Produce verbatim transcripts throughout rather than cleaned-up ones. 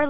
You're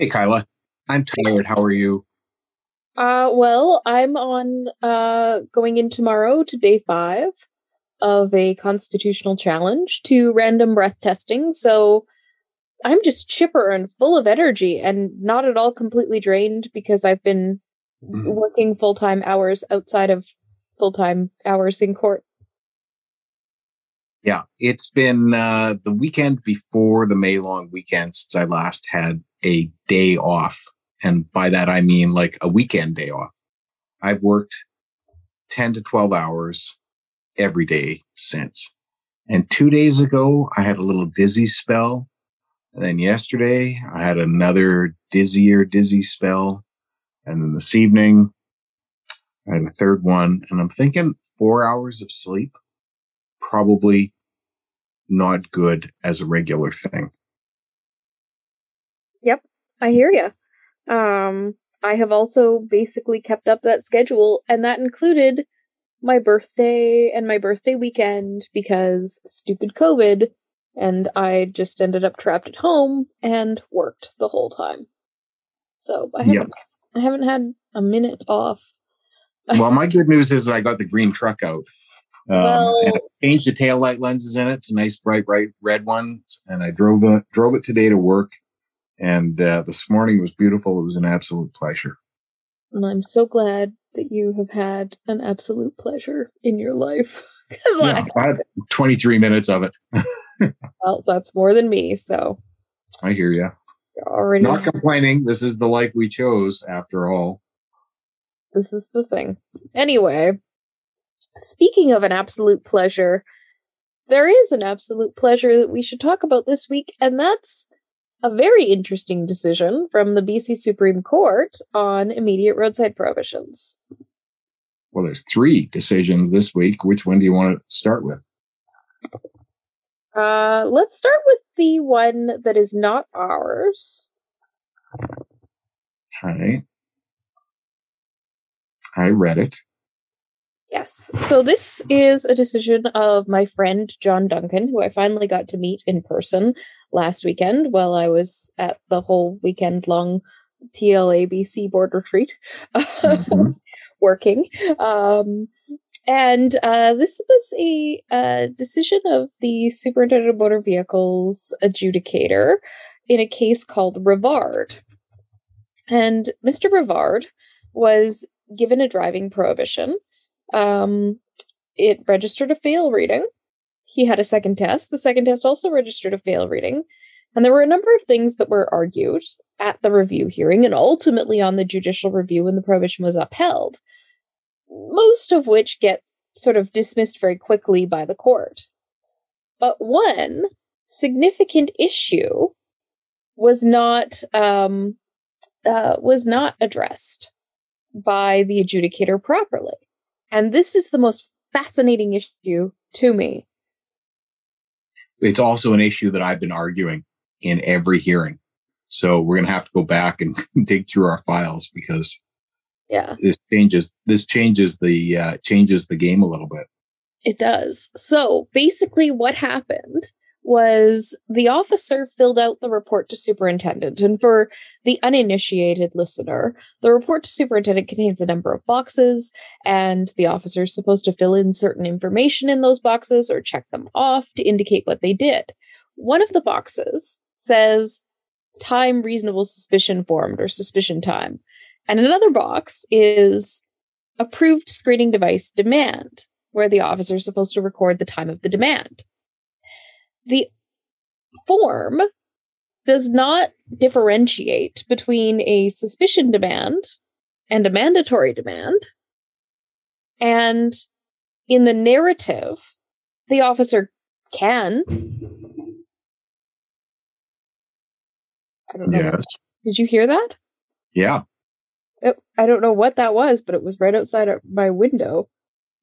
Hey, Kyla. I'm tired. How are you? Uh, well, I'm on uh, going in tomorrow to day five of a constitutional challenge to random breath testing. So I'm just chipper and full of energy and not at all completely drained because I've been mm. working full-time hours outside of full-time hours in court. Yeah, it's been uh, the weekend before the May long weekend since I last had a day off. And by that, I mean like a weekend day off. I've worked ten to twelve hours every day since. And two days ago, I had a little dizzy spell. And then yesterday, I had another dizzier dizzy spell. And then this evening, I had a third one. And I'm thinking four hours of sleep, probably not good as a regular thing. Yep, I hear you. Um, I have also basically kept up that schedule, and that included my birthday and my birthday weekend because stupid COVID, and I just ended up trapped at home and worked the whole time. So I haven't, yep. I haven't had a minute off. Well, my good news is that I got the green truck out. Um, well, and I changed the taillight lenses in it to nice, bright, bright red ones. And I drove the, drove it today to work. And uh, this morning was beautiful. It was an absolute pleasure. And I'm so glad that you have had an absolute pleasure in your life. Yeah, I had twenty-three minutes of it. Well, that's more than me, so. I hear you. Already not complaining. This is the life we chose, after all. This is the thing. Anyway. Speaking of an absolute pleasure, there is an absolute pleasure that we should talk about this week, and that's a very interesting decision from the B C Supreme Court on immediate roadside prohibitions. Well, there's three decisions this week. Which one do you want to start with? Uh, let's start with the one that is not ours. Okay. I read it. Yes. So this is a decision of my friend, John Duncan, who I finally got to meet in person last weekend while I was at the whole weekend long T L A B C board retreat mm-hmm. working. Um, and uh, this was a uh, decision of the Superintendent of Motor Vehicles adjudicator in a case called Rivard. And Mister Rivard was given a driving prohibition. Um, it registered a fail reading. He had a second test. The second test also registered a fail reading. And there were a number of things that were argued at the review hearing and ultimately on the judicial review when the prohibition was upheld, most of which get sort of dismissed very quickly by the court. But one significant issue was not, um, uh, was not addressed by the adjudicator properly. And this is the most fascinating issue to me. It's also an issue that I've been arguing in every hearing. So we're going to have to go back and dig through our files because yeah, this changes this changes the uh, changes the game a little bit. It does. So basically what happened was the officer filled out the report to superintendent. And for the uninitiated listener, the report to superintendent contains a number of boxes, and the officer is supposed to fill in certain information in those boxes or check them off to indicate what they did. One of the boxes says time reasonable suspicion formed or suspicion time. And another box is approved screening device demand, where the officer is supposed to record the time of the demand. The form does not differentiate between a suspicion demand and a mandatory demand. And in the narrative, the officer can. I don't know. Yes. Did you hear that? Yeah. It, I don't know what that was, but it was right outside my window.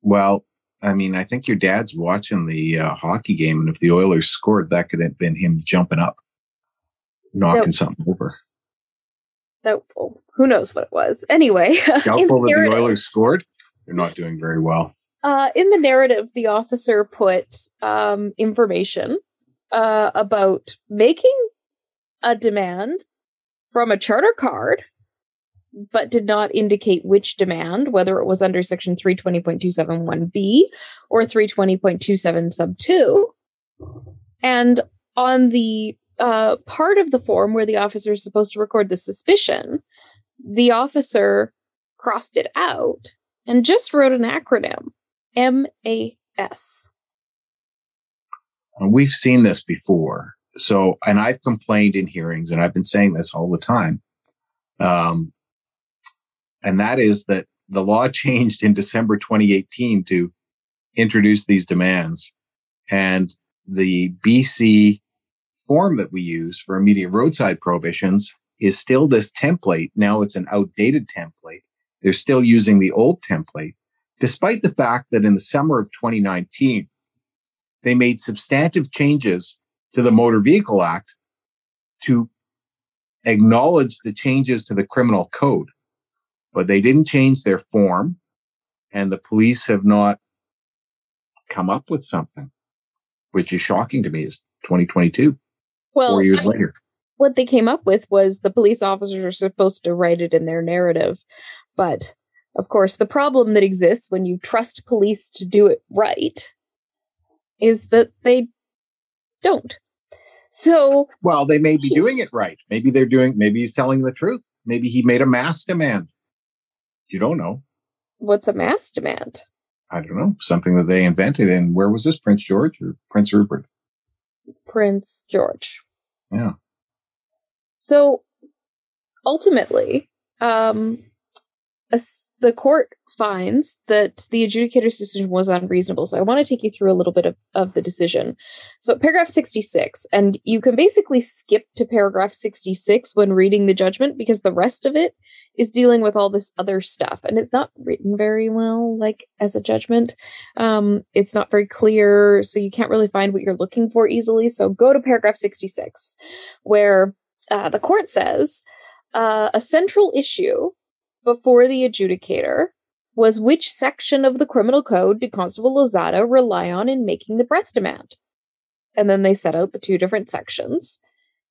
Well, I mean, I think your dad's watching the uh, hockey game, and if the Oilers scored, that could have been him jumping up, knocking that, something over. That, oh, who knows what it was? Anyway, doubtful that the Oilers scored. They're not doing very well. Uh, in the narrative, the officer put um, information uh, about making a demand from a charter card, but did not indicate which demand, whether it was under Section three twenty point two seven one B or three twenty point two seven sub two. And on the uh, part of the form where the officer is supposed to record the suspicion, the officer crossed it out and just wrote an acronym. M A S. We've seen this before. So, and I've complained in hearings, and I've been saying this all the time. Um, and that is that the law changed in December twenty eighteen to introduce these demands. And the B C form that we use for immediate roadside prohibitions is still this template. Now it's an outdated template. They're still using the old template, despite the fact that in the summer of twenty nineteen, they made substantive changes to the Motor Vehicle Act to acknowledge the changes to the criminal code. But they didn't change their form, and the police have not come up with something, which is shocking to me. It's twenty twenty-two, well, four years I, later. What they came up with was the police officers are supposed to write it in their narrative. But, of course, the problem that exists when you trust police to do it right is that they don't. So, well, they may be doing it right. Maybe they're doing, maybe he's telling the truth. Maybe he made a mass demand. You don't know. What's a mass demand? I don't know. Something that they invented. And where was this? Prince George or Prince Rupert? Prince George. Yeah. So, ultimately, um, the court finds that the adjudicator's decision was unreasonable. So I want to take you through a little bit of, of the decision. So paragraph sixty-six, and you can basically skip to paragraph sixty-six when reading the judgment because the rest of it is dealing with all this other stuff. And it's not written very well, like as a judgment. Um, it's not very clear. So you can't really find what you're looking for easily. So go to paragraph sixty-six, where uh, the court says uh, a central issue before the adjudicator was which section of the criminal code did Constable Lozada rely on in making the breath demand? And then they set out the two different sections.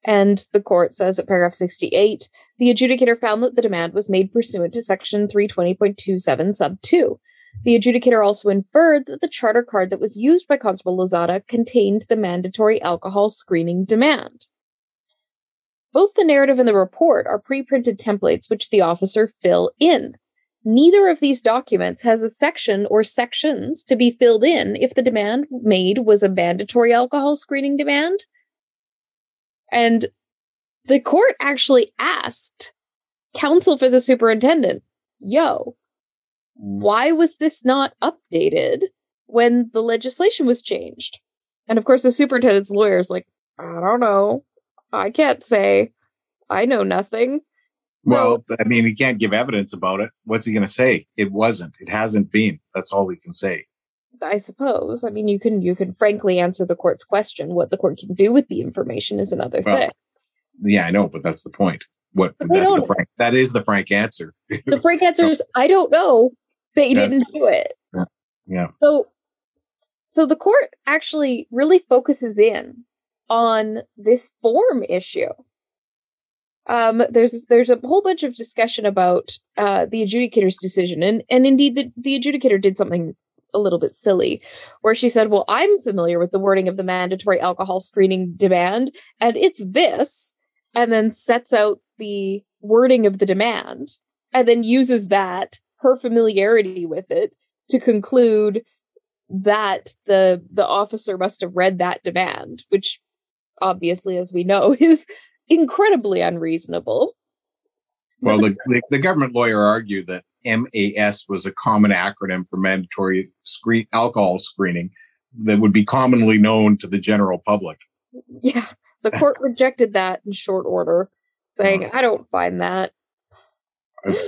And the court says at paragraph sixty-eight, the adjudicator found that the demand was made pursuant to section three twenty point two seven sub two. The adjudicator also inferred that the charter card that was used by Constable Lozada contained the mandatory alcohol screening demand. Both the narrative and the report are pre-printed templates which the officer fill in. Neither of these documents has a section or sections to be filled in if the demand made was a mandatory alcohol screening demand. And the court actually asked counsel for the superintendent, yo, why was this not updated when the legislation was changed? And of course, the superintendent's lawyer is like, I don't know. I can't say. I know nothing. So, well, I mean, he can't give evidence about it. What's he going to say? It wasn't. It hasn't been. That's all he can say. I suppose. I mean, you can you can frankly answer the court's question. What the court can do with the information is another well, thing. Yeah, I know, but that's the point. What that's the frank, that is the frank answer. The frank answer is, I don't know. They that's, didn't do it. Yeah. yeah. So, so the court actually really focuses in on this form issue. Um, there's there's a whole bunch of discussion about uh, the adjudicator's decision, and and indeed the, the adjudicator did something a little bit silly, where she said, well, I'm familiar with the wording of the mandatory alcohol screening demand, and it's this, and then sets out the wording of the demand, and then uses that, her familiarity with it, to conclude that the the officer must have read that demand, which obviously, as we know, is incredibly unreasonable. Well, the, the, the government lawyer argued that M A S was a common acronym for mandatory screen, alcohol screening that would be commonly known to the general public. Yeah, the court rejected that in short order. saying, I don't find that.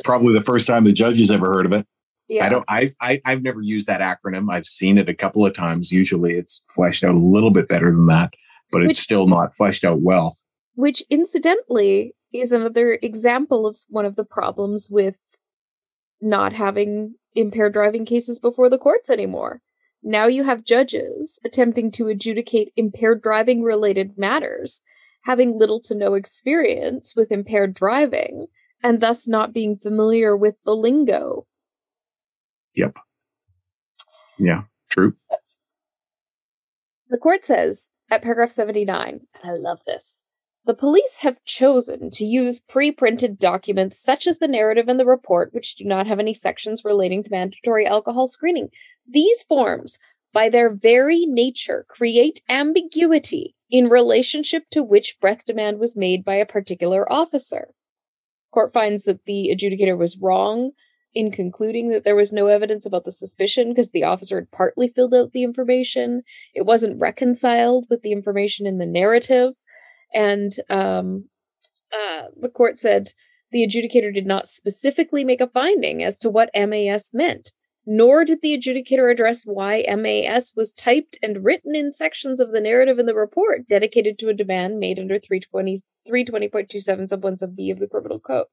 Probably the first time the judge has ever heard of it. Yeah. I don't, I, I, I've never used that acronym. I've seen it a couple of times. Usually it's fleshed out a little bit better than that, but which, it's still not fleshed out well. Which incidentally is another example of one of the problems with not having impaired driving cases before the courts anymore. Now you have judges attempting to adjudicate impaired driving related matters, having little to no experience with impaired driving, and thus not being familiar with the lingo. Yep. Yeah, true. The court says at paragraph seventy-nine, and I love this, the police have chosen to use pre-printed documents such as the narrative and the report, which do not have any sections relating to mandatory alcohol screening. These forms, by their very nature, create ambiguity in relationship to which breath demand was made by a particular officer. Court finds that the adjudicator was wrong in concluding that there was no evidence about the suspicion because the officer had partly filled out the information. It wasn't reconciled with the information in the narrative. And um, uh, the court said the adjudicator did not specifically make a finding as to what M A S meant, nor did the adjudicator address why M A S was typed and written in sections of the narrative in the report dedicated to a demand made under three twenty point two seven sub one sub B of the Criminal Code.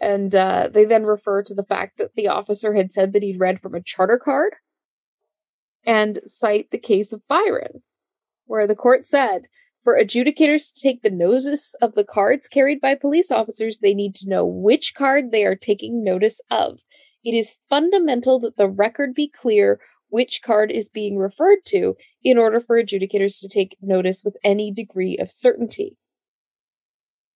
And uh, they then refer to the fact that the officer had said that he'd read from a charter card and cite the case of Byron, where the court said, for adjudicators to take the notice of the cards carried by police officers, they need to know which card they are taking notice of. It is fundamental that the record be clear which card is being referred to in order for adjudicators to take notice with any degree of certainty.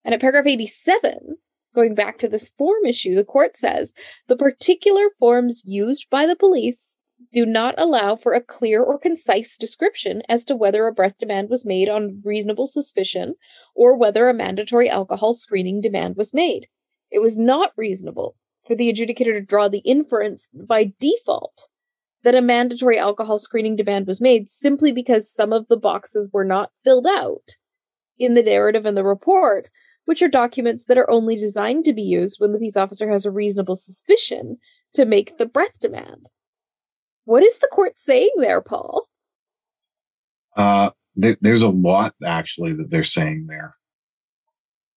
And at paragraph eighty-seven, going back to this form issue, the court says, the particular forms used by the police do not allow for a clear or concise description as to whether a breath demand was made on reasonable suspicion or whether a mandatory alcohol screening demand was made. It was not reasonable for the adjudicator to draw the inference by default that a mandatory alcohol screening demand was made simply because some of the boxes were not filled out in the narrative and the report, which are documents that are only designed to be used when the peace officer has a reasonable suspicion to make the breath demand. What is the court saying there, Paul? Uh, th- there's a lot, actually, that they're saying there.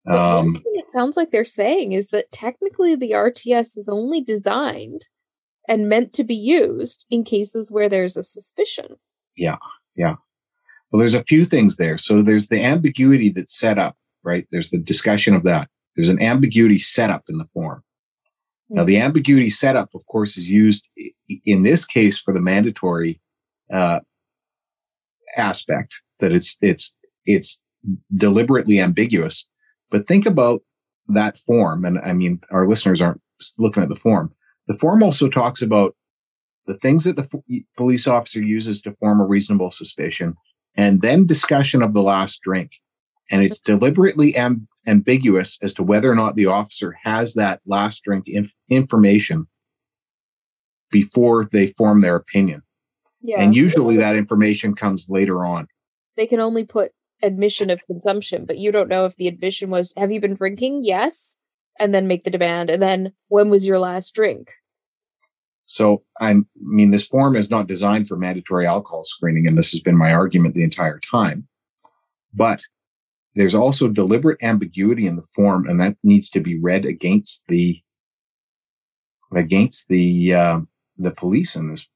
Um, the thing it sounds like they're saying is that technically the R T S is only designed and meant to be used in cases where there's a suspicion. Yeah, yeah. Well, there's a few things there. So there's the ambiguity that's set up. Right? There's the discussion of that. There's an ambiguity set up in the form. Now, the ambiguity setup, of course, is used in this case for the mandatory uh, aspect that it's it's it's deliberately ambiguous. But think about that form, and I mean, our listeners aren't looking at the form. The form also talks about the things that the f- police officer uses to form a reasonable suspicion, and then discussion of the last drink. And it's deliberately amb- ambiguous as to whether or not the officer has that last drink inf- information before they form their opinion. Yeah. And usually that information comes later on. They can only put admission of consumption, but you don't know if the admission was, have you been drinking? Yes. And then make the demand. And then when was your last drink? So, I'm, I mean, this form is not designed for mandatory alcohol screening. And this has been my argument the entire time. But there's also deliberate ambiguity in the form, and that needs to be read against the against the uh, the police in this.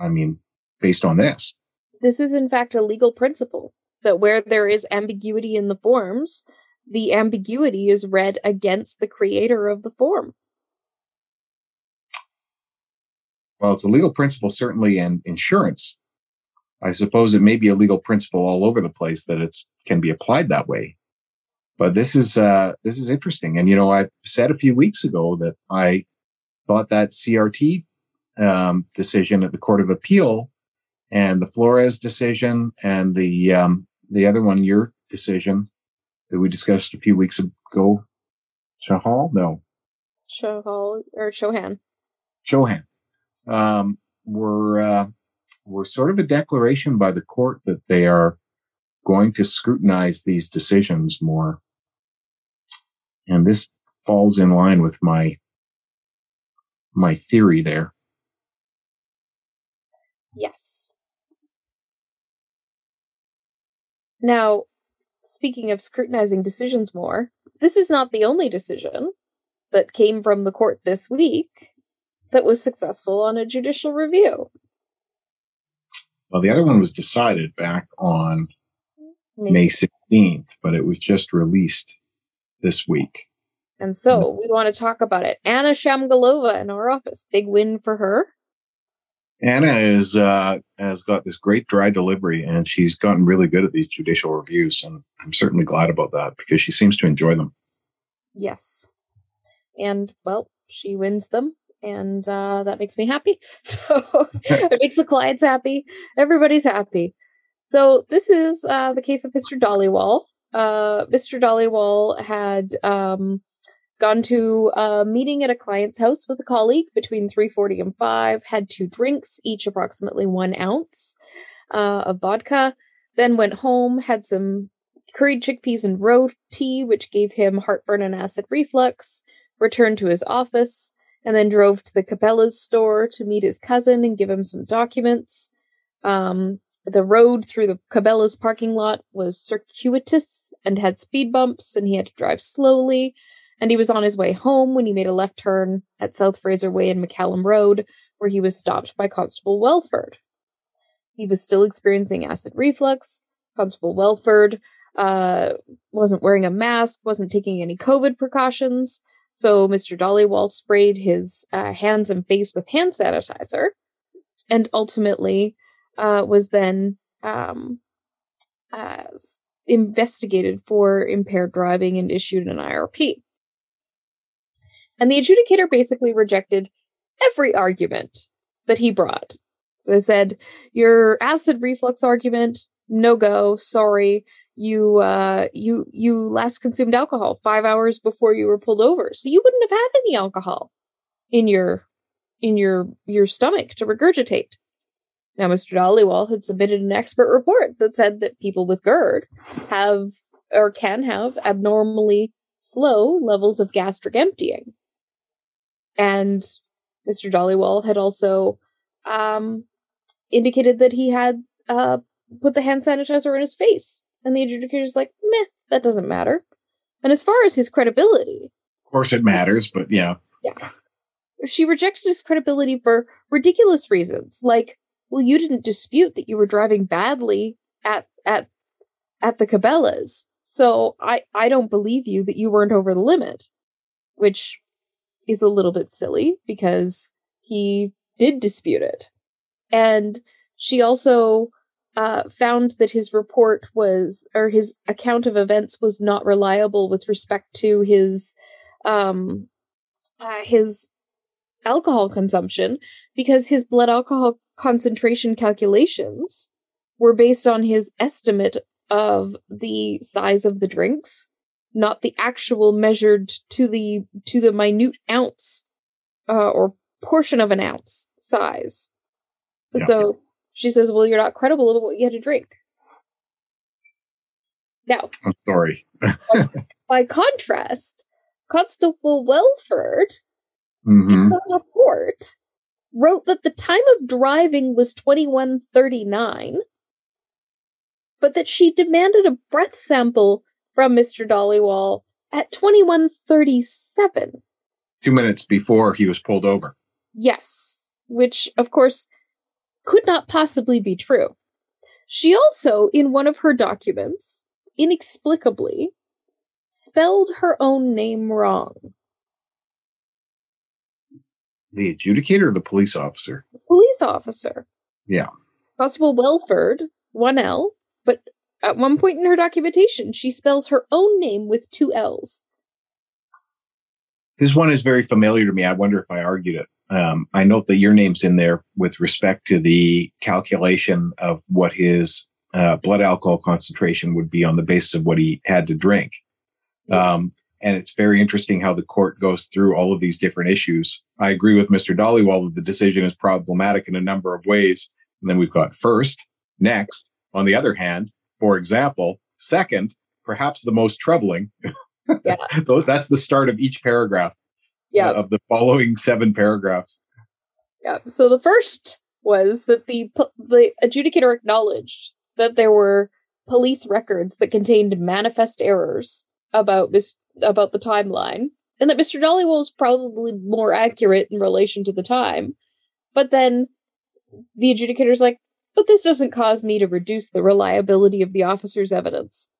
I mean, based on this, this is in fact a legal principle that where there is ambiguity in the forms, the ambiguity is read against the creator of the form. Well, it's a legal principle certainly in insurance. I suppose it may be a legal principle all over the place that it's can be applied that way. But this is uh, this is interesting. And, you know, I said a few weeks ago that I thought that C R T um, decision at the Court of Appeal and the Flores decision and the um, the other one, your decision that we discussed a few weeks ago, Chahal? No. Chahal or Chohan. Chohan. Um, were... Uh, were sort of a declaration by the court that they are going to scrutinize these decisions more And this falls in line with my my theory there. Yes. Now, speaking of scrutinizing decisions more, this is not the only decision that came from the court this week that was successful on a judicial review. Well, the other one was decided back on May sixteenth, but it was just released this week. And so we want to talk about it. Anna Shamgalova in our office. Big win for her. Anna is, uh, has got this great dry delivery, and she's gotten really good at these judicial reviews. And I'm certainly glad about that because she seems to enjoy them. Yes. And, well, she wins them. And uh, that makes me happy. So it makes the clients happy. Everybody's happy. So this is uh, the case of Mister Dhaliwal. Uh, Mister Dhaliwal had um, gone to a meeting at a client's house with a colleague between three forty and five, had two drinks, each approximately one ounce uh, of vodka, then went home, had some curried chickpeas and roti, which gave him heartburn and acid reflux, returned to his office, and then drove to the Cabela's store to meet his cousin and give him some documents. Um, the road through the Cabela's parking lot was circuitous and had speed bumps, and he had to drive slowly. And he was on his way home when he made a left turn at South Fraser Way and McCallum Road, where he was stopped by Constable Welford. He was still experiencing acid reflux. Constable Welford uh, wasn't wearing a mask, wasn't taking any COVID precautions. So Mister Dhaliwal sprayed his uh, hands and face with hand sanitizer, and ultimately uh, was then um, uh, investigated for impaired driving and issued an I R P. And the adjudicator basically rejected every argument that he brought. They said, your acid reflux argument, no go, sorry. You uh, you you last consumed alcohol five hours before you were pulled over, so you wouldn't have had any alcohol in your in your your stomach to regurgitate. Now, Mister Dhaliwal had submitted an expert report that said that people with GERD have or can have abnormally slow levels of gastric emptying, and Mister Dhaliwal had also um, indicated that he had uh, put the hand sanitizer in his face. And the adjudicator's like, meh, that doesn't matter. And as far as his credibility... Of course it matters, but yeah. Yeah. She rejected his credibility for ridiculous reasons. Like, well, you didn't dispute that you were driving badly at at at the Cabela's. So I, I don't believe you that you weren't over the limit. Which is a little bit silly, because he did dispute it. And she also... Uh, found that his report was, or his account of events was not reliable with respect to his um, uh, his alcohol consumption, because his blood alcohol concentration calculations were based on his estimate of the size of the drinks, not the actual measured to the to the minute ounce uh, or portion of an ounce size. Yeah. So. She says, well, you're not credible about what you had to drink. Now, I'm sorry. by, by contrast, Constable Welford mm-hmm. in the report wrote that the time of driving was twenty-one thirty-nine, but that she demanded a breath sample from Mister Dhaliwal at twenty-one thirty-seven. Two minutes before he was pulled over. Yes, which, of course... could not possibly be true. She also, in one of her documents, inexplicably, spelled her own name wrong. The adjudicator or the police officer? The police officer. Yeah. Constable Welford, one L, but at one point in her documentation, she spells her own name with two L's. This one is very familiar to me. I wonder if I argued it. Um, I note that your name's in there with respect to the calculation of what his uh, blood alcohol concentration would be on the basis of what he had to drink. Um, and it's very interesting how the court goes through all of these different issues. I agree with Mister Dhaliwal that the decision is problematic in a number of ways. And then we've got first, next, on the other hand, for example, second, perhaps the most troubling, Yeah. Those, that's the start of each paragraph. Yeah. Uh, of the following seven paragraphs. Yeah. So the first was that the the adjudicator acknowledged that there were police records that contained manifest errors about mis- about the timeline, and that Mister Dhaliwal was probably more accurate in relation to the time. But then the adjudicator's like, but this doesn't cause me to reduce the reliability of the officer's evidence.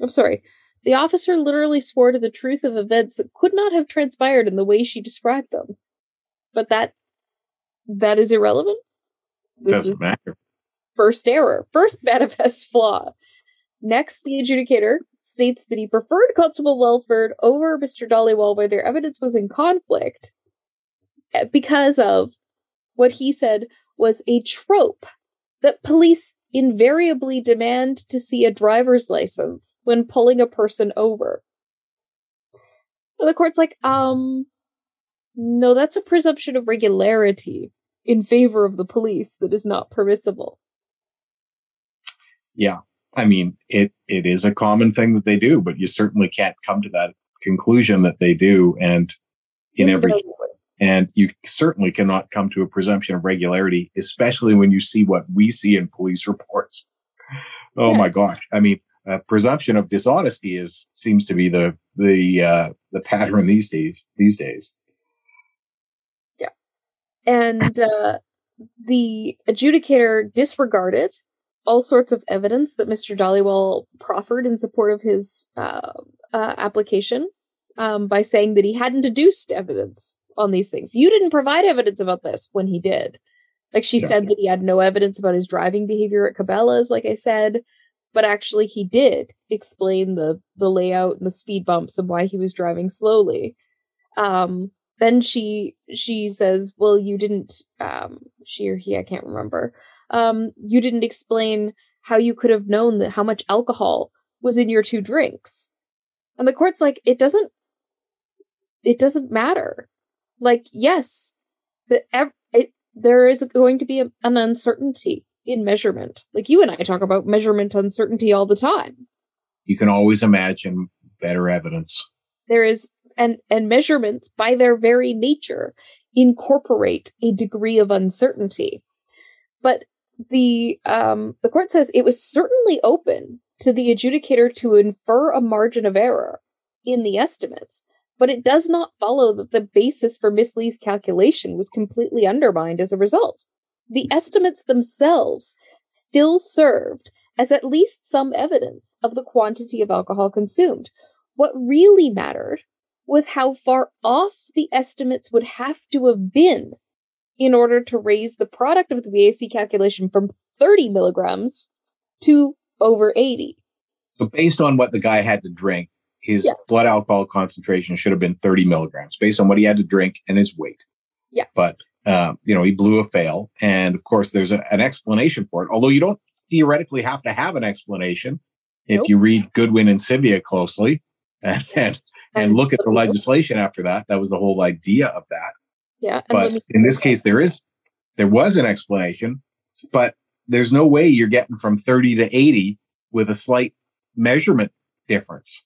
I'm sorry. The officer literally swore to the truth of events that could not have transpired in the way she described them. But that that is irrelevant. This doesn't matter. First error. First manifest flaw. Next, the adjudicator states that he preferred Constable Welford over Mister Dhaliwal where their evidence was in conflict because of what he said was a trope that police invariably demand to see a driver's license when pulling a person over. And the court's like, um, no, that's a presumption of regularity in favor of the police that is not permissible. Yeah, I mean, it, it is a common thing that they do, but you certainly can't come to that conclusion that they do, and in every And you certainly cannot come to a presumption of regularity, especially when you see what we see in police reports. Oh, yeah. My gosh. I mean, uh, presumption of dishonesty is seems to be the the uh, the pattern these days. These days. Yeah. And uh, the adjudicator disregarded all sorts of evidence that Mister Dhaliwal proffered in support of his uh, uh, application um, by saying that he hadn't deduced evidence on these things. You didn't provide evidence about this when he did. Like she yeah. said that he had no evidence about his driving behavior at Cabela's, like I said, but actually he did explain the the layout and the speed bumps and why he was driving slowly. Um, then she she says, well, you didn't, um, she or he, I can't remember. Um, you didn't explain how you could have known that how much alcohol was in your two drinks. And the court's like, it doesn't, it doesn't matter. Like, yes, the, it, there is going to be a, an uncertainty in measurement. Like, you and I talk about measurement uncertainty all the time. You can always imagine better evidence. There is, and, and measurements, by their very nature, incorporate a degree of uncertainty. But the um, the court says it was certainly open to the adjudicator to infer a margin of error in the estimates, but it does not follow that the basis for Miss Lee's calculation was completely undermined as a result. The estimates themselves still served as at least some evidence of the quantity of alcohol consumed. What really mattered was how far off the estimates would have to have been in order to raise the product of the B A C calculation from thirty milligrams to over eighty. So based on what the guy had to drink, His yeah. blood alcohol concentration should have been thirty milligrams based on what he had to drink and his weight. Yeah. But, uh, you know, he blew a fail. And, of course, there's a, an explanation for it, although you don't theoretically have to have an explanation nope. if you read Goodwin and Symbia closely and, and, and look at the legislation after that. That was the whole idea of that. Yeah. But me- in this case, there is there was an explanation, but there's no way you're getting from thirty to eighty with a slight measurement difference.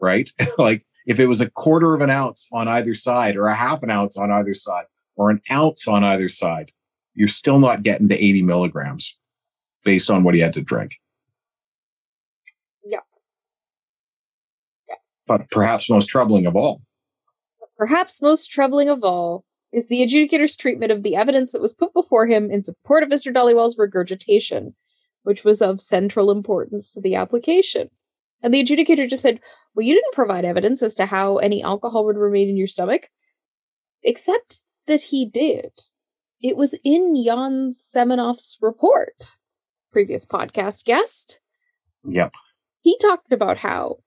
Right? Like if it was a quarter of an ounce on either side or a half an ounce on either side or an ounce on either side, you're still not getting to eighty milligrams based on what he had to drink. Yeah. yeah. But perhaps most troubling of all. Perhaps most troubling of all is the adjudicator's treatment of the evidence that was put before him in support of Mister Dhaliwal's regurgitation, which was of central importance to the application. And the adjudicator just said, well, you didn't provide evidence as to how any alcohol would remain in your stomach, except that he did. It was in Jan Semenoff's report, previous podcast guest. Yep. He talked about how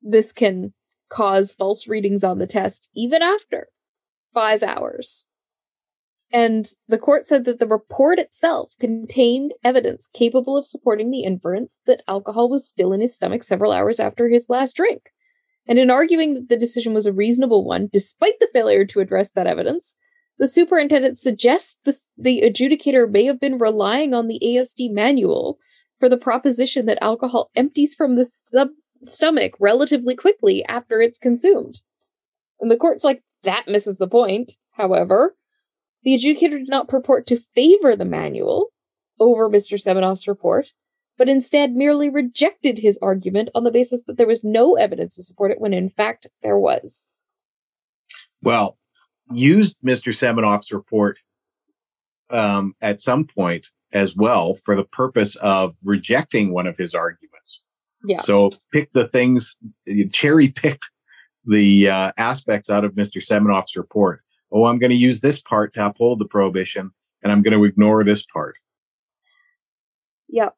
this can cause false readings on the test even after five hours. And the court said that the report itself contained evidence capable of supporting the inference that alcohol was still in his stomach several hours after his last drink. And in arguing that the decision was a reasonable one, despite the failure to address that evidence, the superintendent suggests the, the adjudicator may have been relying on the A S D manual for the proposition that alcohol empties from the sub- stomach relatively quickly after it's consumed. And the court's like, that misses the point. However, the adjudicator did not purport to favor the manual over Mister Semenoff's report, but instead merely rejected his argument on the basis that there was no evidence to support it when, in fact, there was. Well, used Mister Semenoff's report um, at some point as well for the purpose of rejecting one of his arguments. Yeah. So pick the things, cherry picked the uh, aspects out of Mister Semenoff's report. Oh, I'm going to use this part to uphold the prohibition, and I'm going to ignore this part. Yep.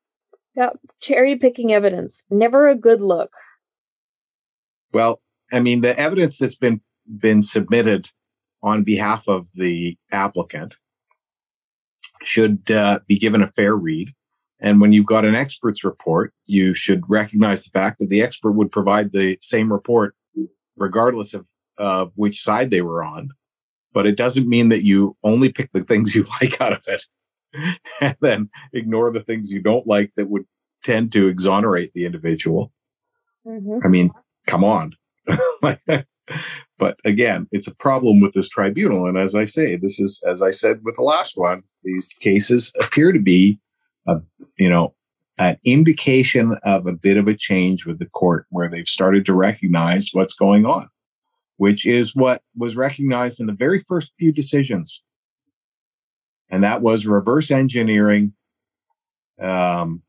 Yep. Cherry picking evidence. Never a good look. Well, I mean, the evidence that's been been submitted on behalf of the applicant should uh, be given a fair read. And when you've got an expert's report, you should recognize the fact that the expert would provide the same report regardless of uh, which side they were on. But it doesn't mean that you only pick the things you like out of it and then ignore the things you don't like that would tend to exonerate the individual. Mm-hmm. I mean, come on. Like that. But again, it's a problem with this tribunal. And as I say, this is, as I said with the last one, these cases appear to be, a, you know, an indication of a bit of a change with the court where they've started to recognize what's going on, which is what was recognized in the very first few decisions. And that was reverse engineering, um,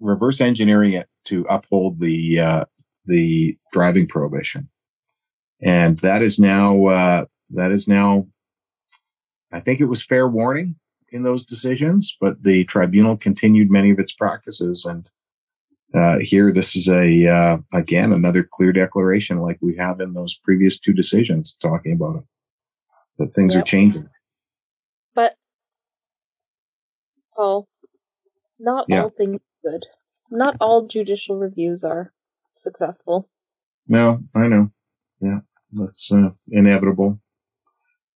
reverse engineering it to uphold the, uh, the driving prohibition. And that is now, uh, that is now, I think it was fair warning in those decisions, but the tribunal continued many of its practices. And uh, here, this is a, uh, again, another clear declaration like we have in those previous two decisions talking about it, that things yep. are changing. But, Paul, not yeah. all things are good. Not all judicial reviews are successful. No, I know. Yeah, that's uh, inevitable.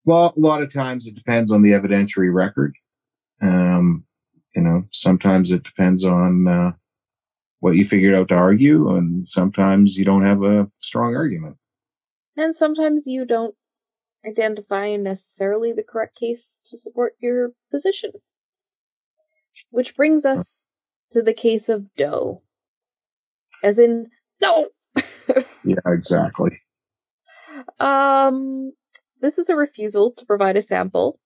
Well, a lot of times it depends on the evidentiary record. Um, you know, sometimes it depends on uh, what you figured out to argue, and sometimes you don't have a strong argument. And sometimes you don't identify necessarily the correct case to support your position. Which brings us to the case of Doe. As in, Doe! Yeah, exactly. Um, this is a refusal to provide a sample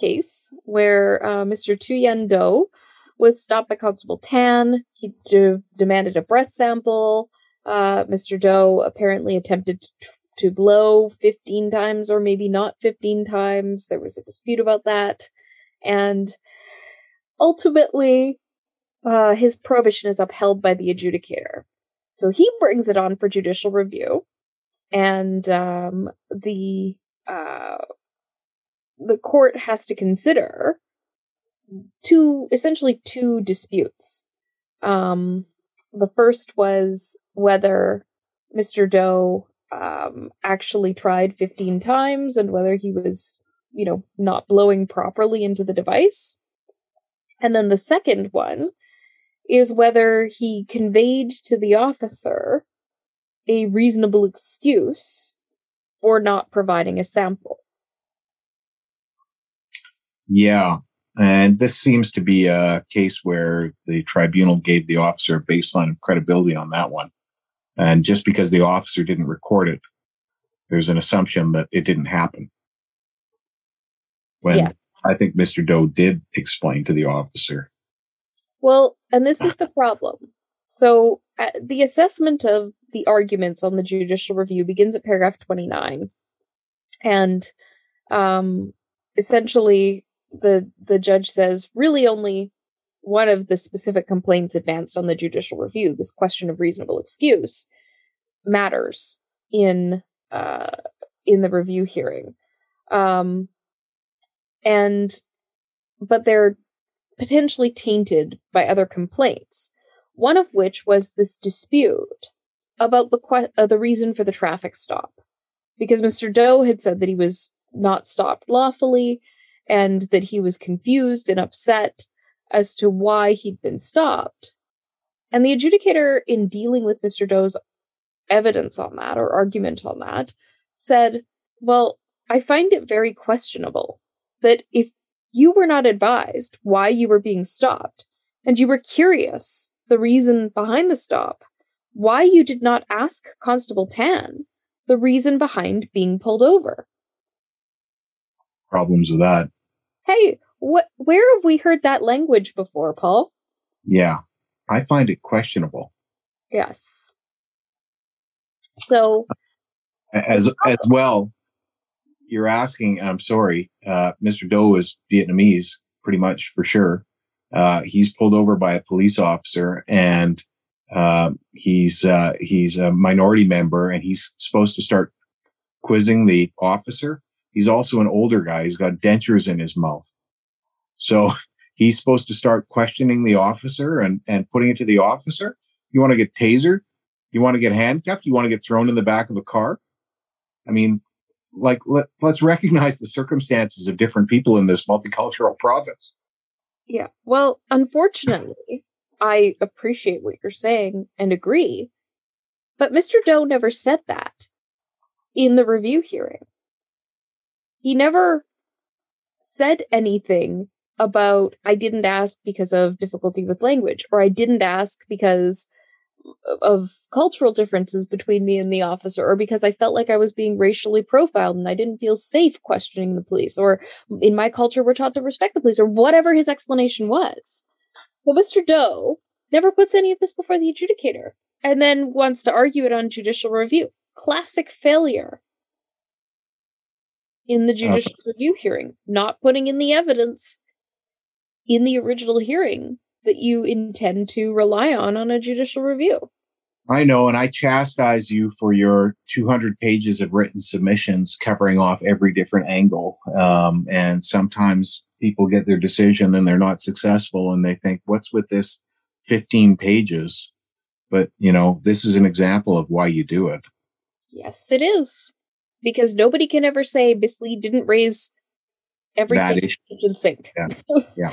case where uh, Mister Tuyen Doe was stopped by Constable Tan. He de- demanded a breath sample. Uh, Mister Doe apparently attempted to, to blow fifteen times, or maybe not fifteen times. There was a dispute about that. And ultimately, uh, his prohibition is upheld by the adjudicator. So he brings it on for judicial review. And um, the uh, the court has to consider two, essentially two disputes. Um, the first was whether Mister Doe um, actually tried fifteen times and whether he was, you know, not blowing properly into the device. And then the second one is whether he conveyed to the officer a reasonable excuse for not providing a sample. Yeah, and this seems to be a case where the tribunal gave the officer a baseline of credibility on that one. And just because the officer didn't record it, there's an assumption that it didn't happen. When yeah. I think Mister Doe did explain to the officer. Well, and this is the problem. So uh, the assessment of the arguments on the judicial review begins at paragraph twenty-nine. And um, essentially, the the judge says, really only one of the specific complaints advanced on the judicial review, this question of reasonable excuse, matters in uh, in the review hearing. Um, and but they're potentially tainted by other complaints, one of which was this dispute about the que- uh, the reason for the traffic stop, because Mister Doe had said that he was not stopped lawfully and that he was confused and upset as to why he'd been stopped. And the adjudicator, in dealing with Mister Doe's evidence on that or argument on that, said, well, I find it very questionable that if you were not advised why you were being stopped and you were curious the reason behind the stop, why you did not ask Constable Tan the reason behind being pulled over. Problems with that. Hey, what? Where have we heard that language before, Paul? Yeah, I find it questionable. Yes. So, as as well, you're asking. I'm sorry, uh, Mister Doe is Vietnamese, pretty much for sure. Uh, he's pulled over by a police officer, and uh, he's uh, he's a minority member, and he's supposed to start quizzing the officer. He's also an older guy. He's got dentures in his mouth. So he's supposed to start questioning the officer and, and putting it to the officer. You want to get tasered? You want to get handcuffed? You want to get thrown in the back of a car? I mean, like, let, let's recognize the circumstances of different people in this multicultural province. Yeah. Well, unfortunately, I appreciate what you're saying and agree. But Mister Doe never said that in the review hearing. He never said anything about, I didn't ask because of difficulty with language, or I didn't ask because of cultural differences between me and the officer, or because I felt like I was being racially profiled and I didn't feel safe questioning the police, or in my culture, we're taught to respect the police, or whatever his explanation was. Well, Mister Doe never puts any of this before the adjudicator and then wants to argue it on judicial review. Classic failure. In the judicial okay. review hearing, not putting in the evidence in the original hearing that you intend to rely on on a judicial review. I know, and I chastise you for your two hundred pages of written submissions covering off every different angle. Um, and sometimes people get their decision and they're not successful and they think, what's with this fifteen pages? But, you know, this is an example of why you do it. Yes, it is. Because nobody can ever say Miss Lee didn't raise everything in sync. Yeah. Yeah.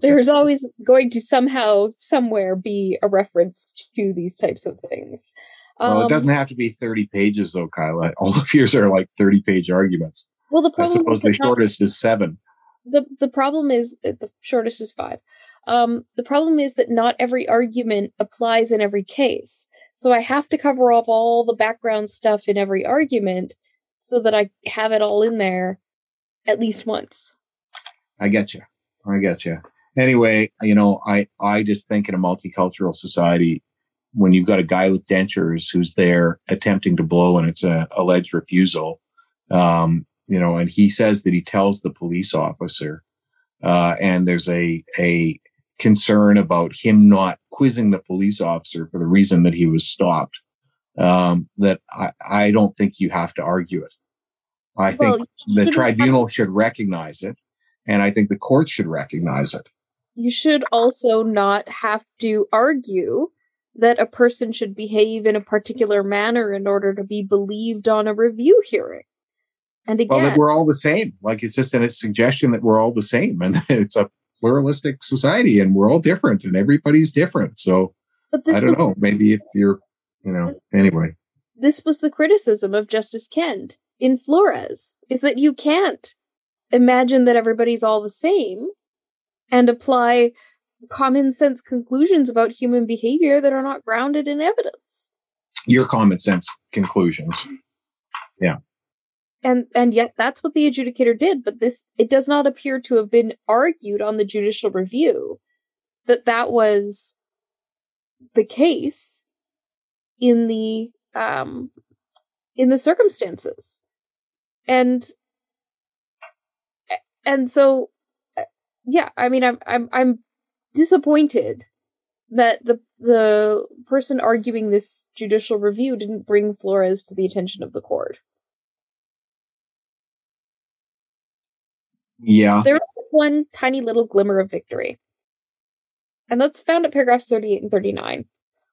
There's so, always going to somehow, somewhere be a reference to these types of things. Um, well, it doesn't have to be thirty pages, though, Kyla. All of yours are like thirty-page arguments. Well, the problem I suppose the shortest not, is seven. The the problem is the shortest is five. Um, the problem is that not every argument applies in every case. So I have to cover up all the background stuff in every argument so that I have it all in there at least once. I get you. I get you. Anyway, you know, I, I just think in a multicultural society, when you've got a guy with dentures who's there attempting to blow and it's an alleged refusal, um, you know, and he says that he tells the police officer uh, and there's a a concern about him not quizzing the police officer for the reason that he was stopped, um, that I, I don't think you have to argue it. I well, think the tribunal have... should recognize it, and I think the court should recognize it. You should also not have to argue that a person should behave in a particular manner in order to be believed on a review hearing. And again, well, that we're all the same. Like, it's just a suggestion that we're all the same, and it's a pluralistic society and we're all different and everybody's different. So I don't know, maybe if you're, you know, anyway. This was the criticism of Justice Kent in Flores, is that you can't imagine that everybody's all the same and apply common sense conclusions about human behavior that are not grounded in evidence. Your common sense conclusions. Yeah. And and yet that's what the adjudicator did, but this it does not appear to have been argued on the judicial review that that was the case in the um in the circumstances. And and so yeah, I mean I'm I'm I'm disappointed that the the person arguing this judicial review didn't bring Flores to the attention of the court. Yeah. There was one tiny little glimmer of victory. And that's found at paragraphs thirty-eight and thirty-nine,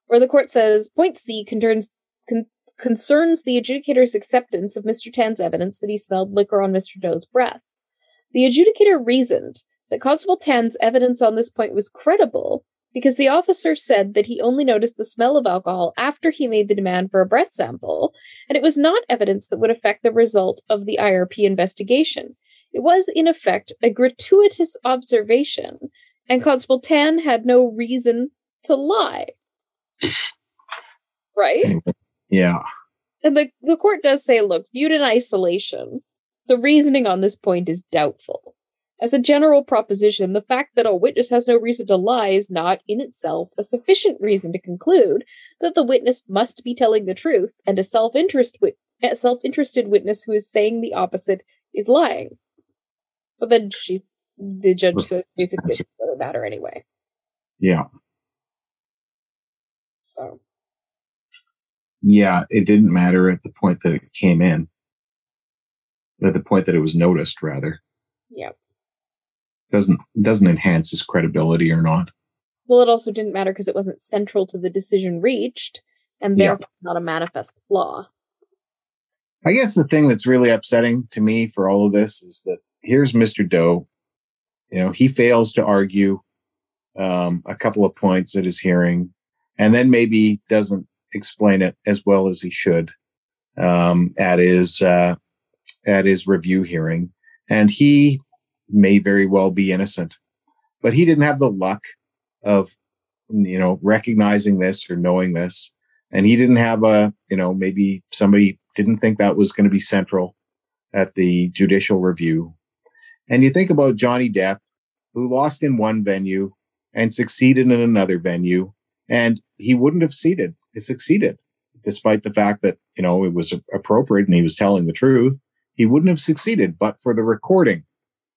where the court says, Point C concerns, con- concerns the adjudicator's acceptance of Mister Tan's evidence that he smelled liquor on Mister Doe's breath. The adjudicator reasoned that Constable Tan's evidence on this point was credible because the officer said that he only noticed the smell of alcohol after he made the demand for a breath sample, and it was not evidence that would affect the result of the I R P investigation. It was, in effect, a gratuitous observation, and Constable Tan had no reason to lie. Right? Yeah. And the, the court does say, look, viewed in isolation, the reasoning on this point is doubtful. As a general proposition, the fact that a witness has no reason to lie is not, in itself, a sufficient reason to conclude that the witness must be telling the truth, and a self-interest wit- a self-interested witness who is saying the opposite is lying. But then she, the judge says, basically, it doesn't matter anyway. Yeah. So. Yeah, it didn't matter at the point that it came in. At the point that it was noticed, rather. Yep. Doesn't doesn't enhance his credibility or not. Well, it also didn't matter because it wasn't central to the decision reached, and therefore yeah. not a manifest flaw. I guess the thing that's really upsetting to me for all of this is that here's Mister Doe. You know, he fails to argue um, a couple of points at his hearing, and then maybe doesn't explain it as well as he should um, at his uh, at his review hearing, and he may very well be innocent, but he didn't have the luck of, you know, recognizing this or knowing this. And he didn't have a, you know, maybe somebody didn't think that was going to be central at the judicial review. And you think about Johnny Depp, who lost in one venue and succeeded in another venue, and he wouldn't have succeeded, succeeded, despite the fact that, you know, it was appropriate and he was telling the truth. He wouldn't have succeeded, but for the recording.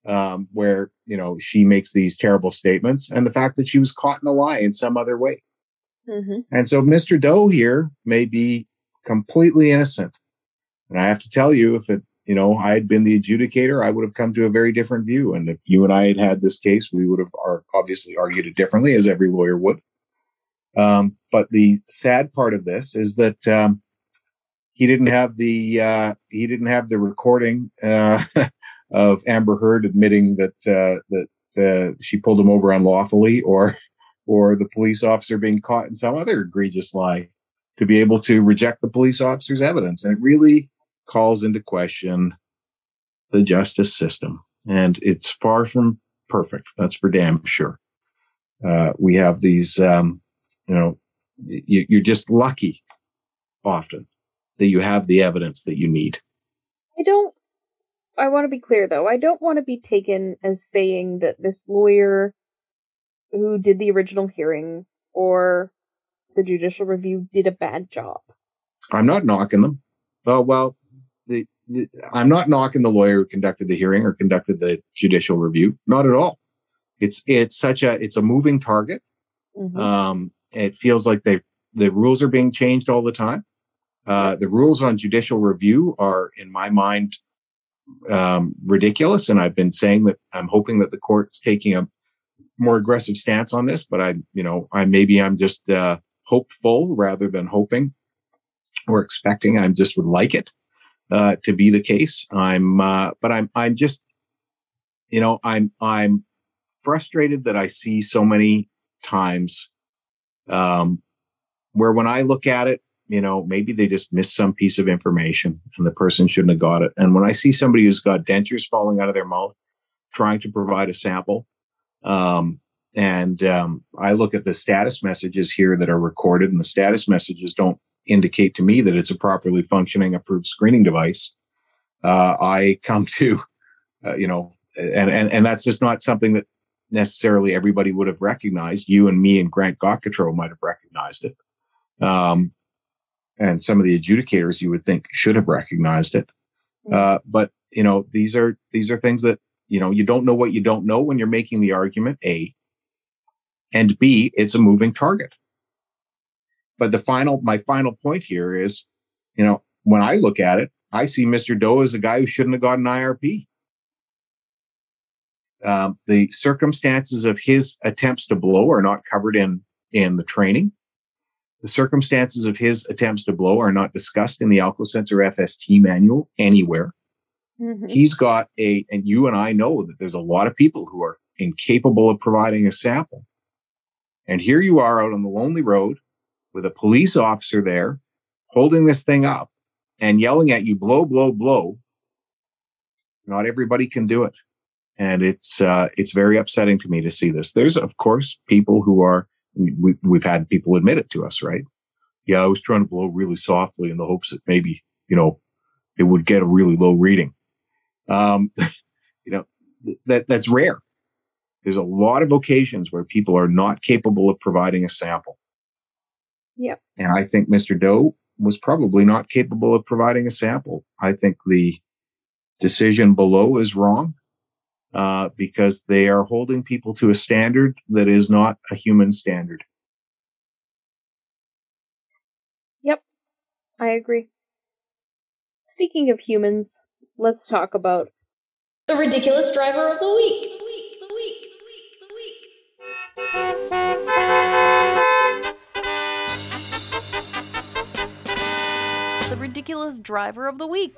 Um, where, you know, she makes these terrible statements and the fact that she was caught in a lie in some other way. Mm-hmm. And so Mister Doe here may be completely innocent. And I have to tell you, if it, you know, I had been the adjudicator, I would have come to a very different view. And if you and I had had this case, we would have ar- obviously argued it differently, as every lawyer would. Um, but the sad part of this is that, um, he didn't have the, uh, he didn't have the recording, uh, of Amber Heard admitting that uh, that uh, she pulled him over unlawfully, or or the police officer being caught in some other egregious lie, to be able to reject the police officer's evidence. And it really calls into question the justice system. And it's far from perfect. That's for damn sure. Uh, we have these, um, you know, you, you're just lucky often that you have the evidence that you need. I don't. I want to be clear, though. I don't want to be taken as saying that this lawyer who did the original hearing or the judicial review did a bad job. I'm not knocking them. Oh, well, the, the, I'm not knocking the lawyer who conducted the hearing or conducted the judicial review. Not at all. It's it's such a it's a moving target. Mm-hmm. Um, it feels like they the rules are being changed all the time. Uh, the rules on judicial review are, in my mind, Um, ridiculous, and I've been saying that I'm hoping that the court's taking a more aggressive stance on this. But I, you know, I maybe I'm just uh, hopeful rather than hoping or expecting. I just would like it uh, to be the case. I'm, uh, but I'm, I'm just, you know, I'm, I'm frustrated that I see so many times um, where when I look at it, you know, maybe they just missed some piece of information and the person shouldn't have got it. And when I see somebody who's got dentures falling out of their mouth, trying to provide a sample, um, and um, I look at the status messages here that are recorded, and the status messages don't indicate to me that it's a properly functioning approved screening device, uh, I come to, uh, you know, and, and, and that's just not something that necessarily everybody would have recognized. You and me and Grant Gocatro might have recognized it. Um, And some of the adjudicators you would think should have recognized it. Uh, but, you know, these are these are things that, you know, you don't know what you don't know when you're making the argument, A. And B, it's a moving target. But the final my final point here is, you know, when I look at it, I see Mister Doe as a guy who shouldn't have gotten I R P. Um, the circumstances of his attempts to blow are not covered in in the training. The circumstances of his attempts to blow are not discussed in the Alco Sensor F S T manual anywhere. Mm-hmm. He's got a, and you and I know that there's a lot of people who are incapable of providing a sample. And here you are out on the lonely road with a police officer there holding this thing up and yelling at you, blow, blow, blow. Not everybody can do it. And it's uh, it's very upsetting to me to see this. There's, of course, people who are, we, we've had people admit it to us, right? Yeah, I was trying to blow really softly in the hopes that maybe, you know, it would get a really low reading. Um, you know, th- that that's rare. There's a lot of occasions where people are not capable of providing a sample. Yeah. And I think Mister Doe was probably not capable of providing a sample. I think the decision below is wrong uh, because they are holding people to a standard that is not a human standard. Yep, I agree. Speaking of humans, let's talk about the ridiculous driver of the week. The ridiculous driver of the week.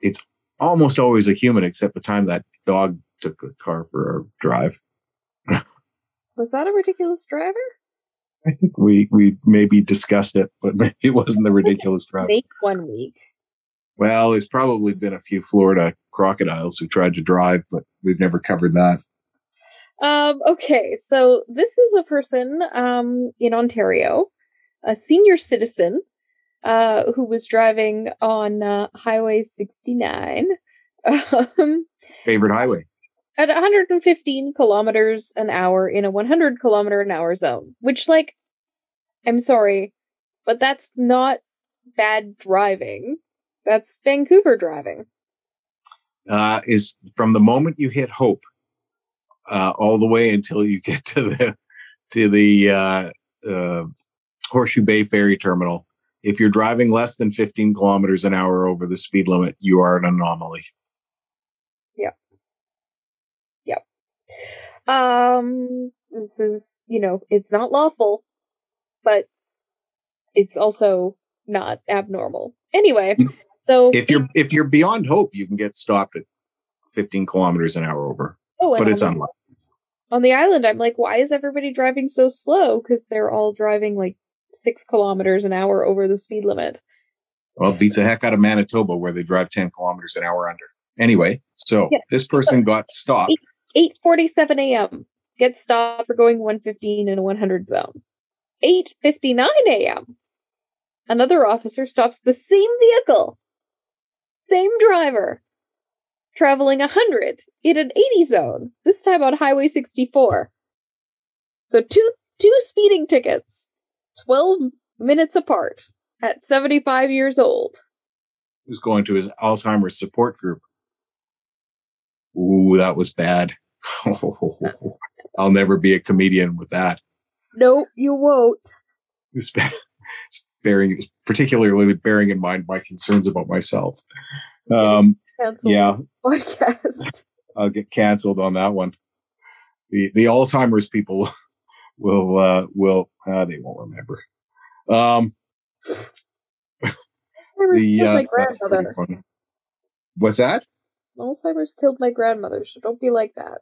It's almost always a human, except the time that dog took the car for a drive. Was that a ridiculous driver? I think we, we maybe discussed it, but maybe it wasn't the ridiculous driver. Make one week. Well, there's probably been a few Florida crocodiles who tried to drive, but we've never covered that. Um, okay, so this is a person um, in Ontario, a senior citizen uh, who was driving on uh, Highway sixty-nine. Um, Favorite highway. At one hundred fifteen kilometers an hour in a one hundred kilometer an hour zone, which, like, I'm sorry, but that's not bad driving. That's Vancouver driving. Uh, is from the moment you hit Hope uh, all the way until you get to the to the uh, uh, Horseshoe Bay ferry terminal. If you're driving less than fifteen kilometers an hour over the speed limit, you are an anomaly. Yep. Yep. Um, this is, you know, it's not lawful, but it's also not abnormal. Anyway. So if you're if you're beyond Hope, you can get stopped at fifteen kilometers an hour over. Oh, but it's unlikely. On the island, I'm like, why is everybody driving so slow? Because they're all driving like six kilometers an hour over the speed limit. Well, it beats the heck out of Manitoba, where they drive ten kilometers an hour under. Anyway, so yeah. This person got stopped. eight forty-seven a.m. Gets stopped for going one fifteen in a one hundred zone. eight fifty-nine a.m. Another officer stops the same vehicle. Same driver, traveling one hundred in an eighty zone, this time on Highway sixty-four. So two two speeding tickets, twelve minutes apart, at seventy-five years old. Who's going to his Alzheimer's support group? Ooh, that was bad. I'll never be a comedian with that. No, you won't. It's bad. Bearing, particularly bearing in mind my concerns about myself. Um, yeah, podcast. I'll get canceled on that one. The the Alzheimer's people will uh, will uh, they won't remember. Um, Alzheimer's the, killed uh, my grandmother. What's that? Alzheimer's killed my grandmother. So don't be like that.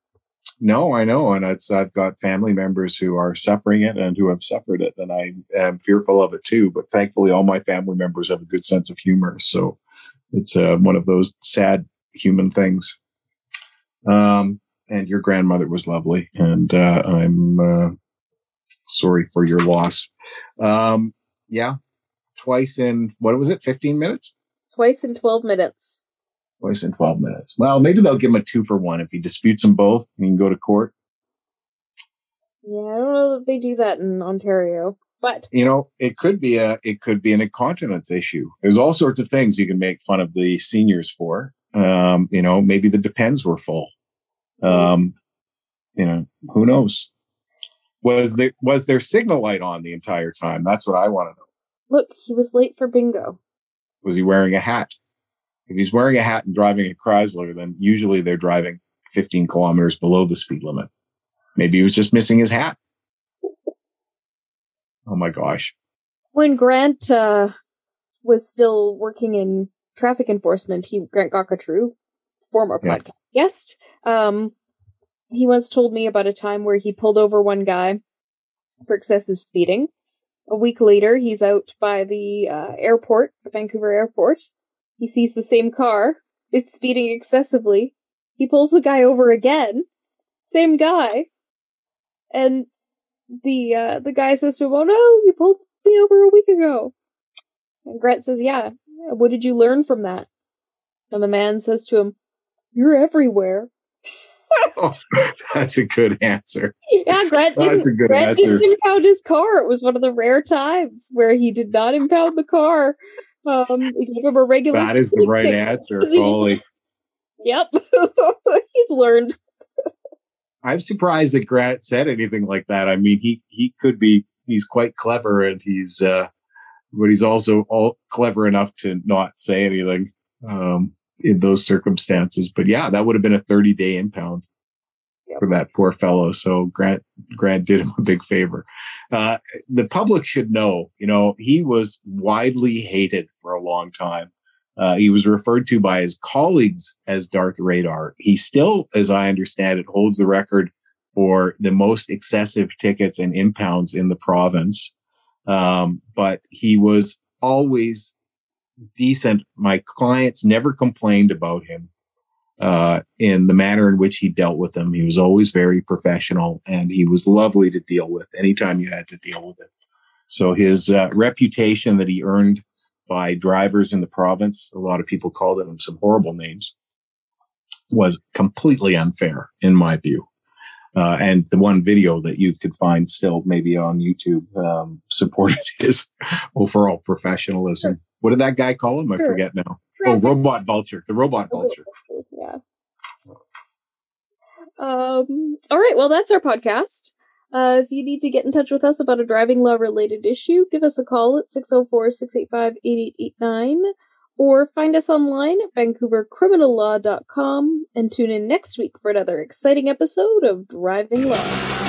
No, I know, and it's, I've got family members who are suffering it and who have suffered it, and I am fearful of it too. But thankfully, all my family members have a good sense of humor, so it's uh, one of those sad human things. Um, and your grandmother was lovely, and uh, I'm uh, sorry for your loss. Um, yeah, twice in, what was it, fifteen minutes? Twice in twelve minutes. Twice in twelve minutes. Well, maybe they'll give him a two for one. If he disputes them both, he can go to court. Yeah, I don't know that they do that in Ontario, but you know, it could be a it could be an incontinence issue. There's all sorts of things you can make fun of the seniors for. Um, you know, maybe the Depends were full. Um, you know, who knows? Was there was there signal light on the entire time? That's what I want to know. Look, he was late for bingo. Was he wearing a hat? If he's wearing a hat and driving a Chrysler, then usually they're driving fifteen kilometers below the speed limit. Maybe he was just missing his hat. Oh, my gosh. When Grant uh, was still working in traffic enforcement, he Grant Gockatrue, former yeah. podcast guest, um, he once told me about a time where he pulled over one guy for excessive speeding. A week later, he's out by the uh, airport, the Vancouver airport. He sees the same car. It's speeding excessively. He pulls the guy over again. Same guy. And the uh, the guy says to him, "Oh no, you pulled me over a week ago." And Grant says, "Yeah, what did you learn from that?" And the man says to him, "You're everywhere." Oh, that's a good answer. Yeah, Grant didn't, that's a good Grant answer. didn't impound his car. It was one of the rare times where he did not impound the car. Um, he gave him a regular. That is the right answer. Holy. Yep. He's learned. I'm surprised that Grant said anything like that. I mean, he, he could be, he's quite clever, and he's, uh, but he's also all clever enough to not say anything um, in those circumstances. But yeah, that would have been a thirty-day impound yep. for that poor fellow. So Grant, Grant did him a big favor. Uh, the public should know, you know, he was widely hated for a long time. Uh, he was referred to by his colleagues as Darth Radar. He still, as I understand it, holds the record for the most excessive tickets and impounds in the province. Um, but he was always decent. My clients never complained about him uh, in the manner in which he dealt with them. He was always very professional, and he was lovely to deal with anytime you had to deal with it. So his uh, reputation that he earned by drivers in the province, a lot of people called him some horrible names, was completely unfair, in my view. Uh, and the one video that you could find still maybe on YouTube um, supported his overall professionalism. Sure. What did that guy call him? I sure. forget now. Oh, Robot Vulture. The Robot Vulture. Yeah. Um, all right. Well, that's our podcast. Uh, if you need to get in touch with us about a driving law-related issue, give us a call at six oh four, six eight five, eight eight eight nine or find us online at vancouver criminal law dot com and tune in next week for another exciting episode of Driving Law.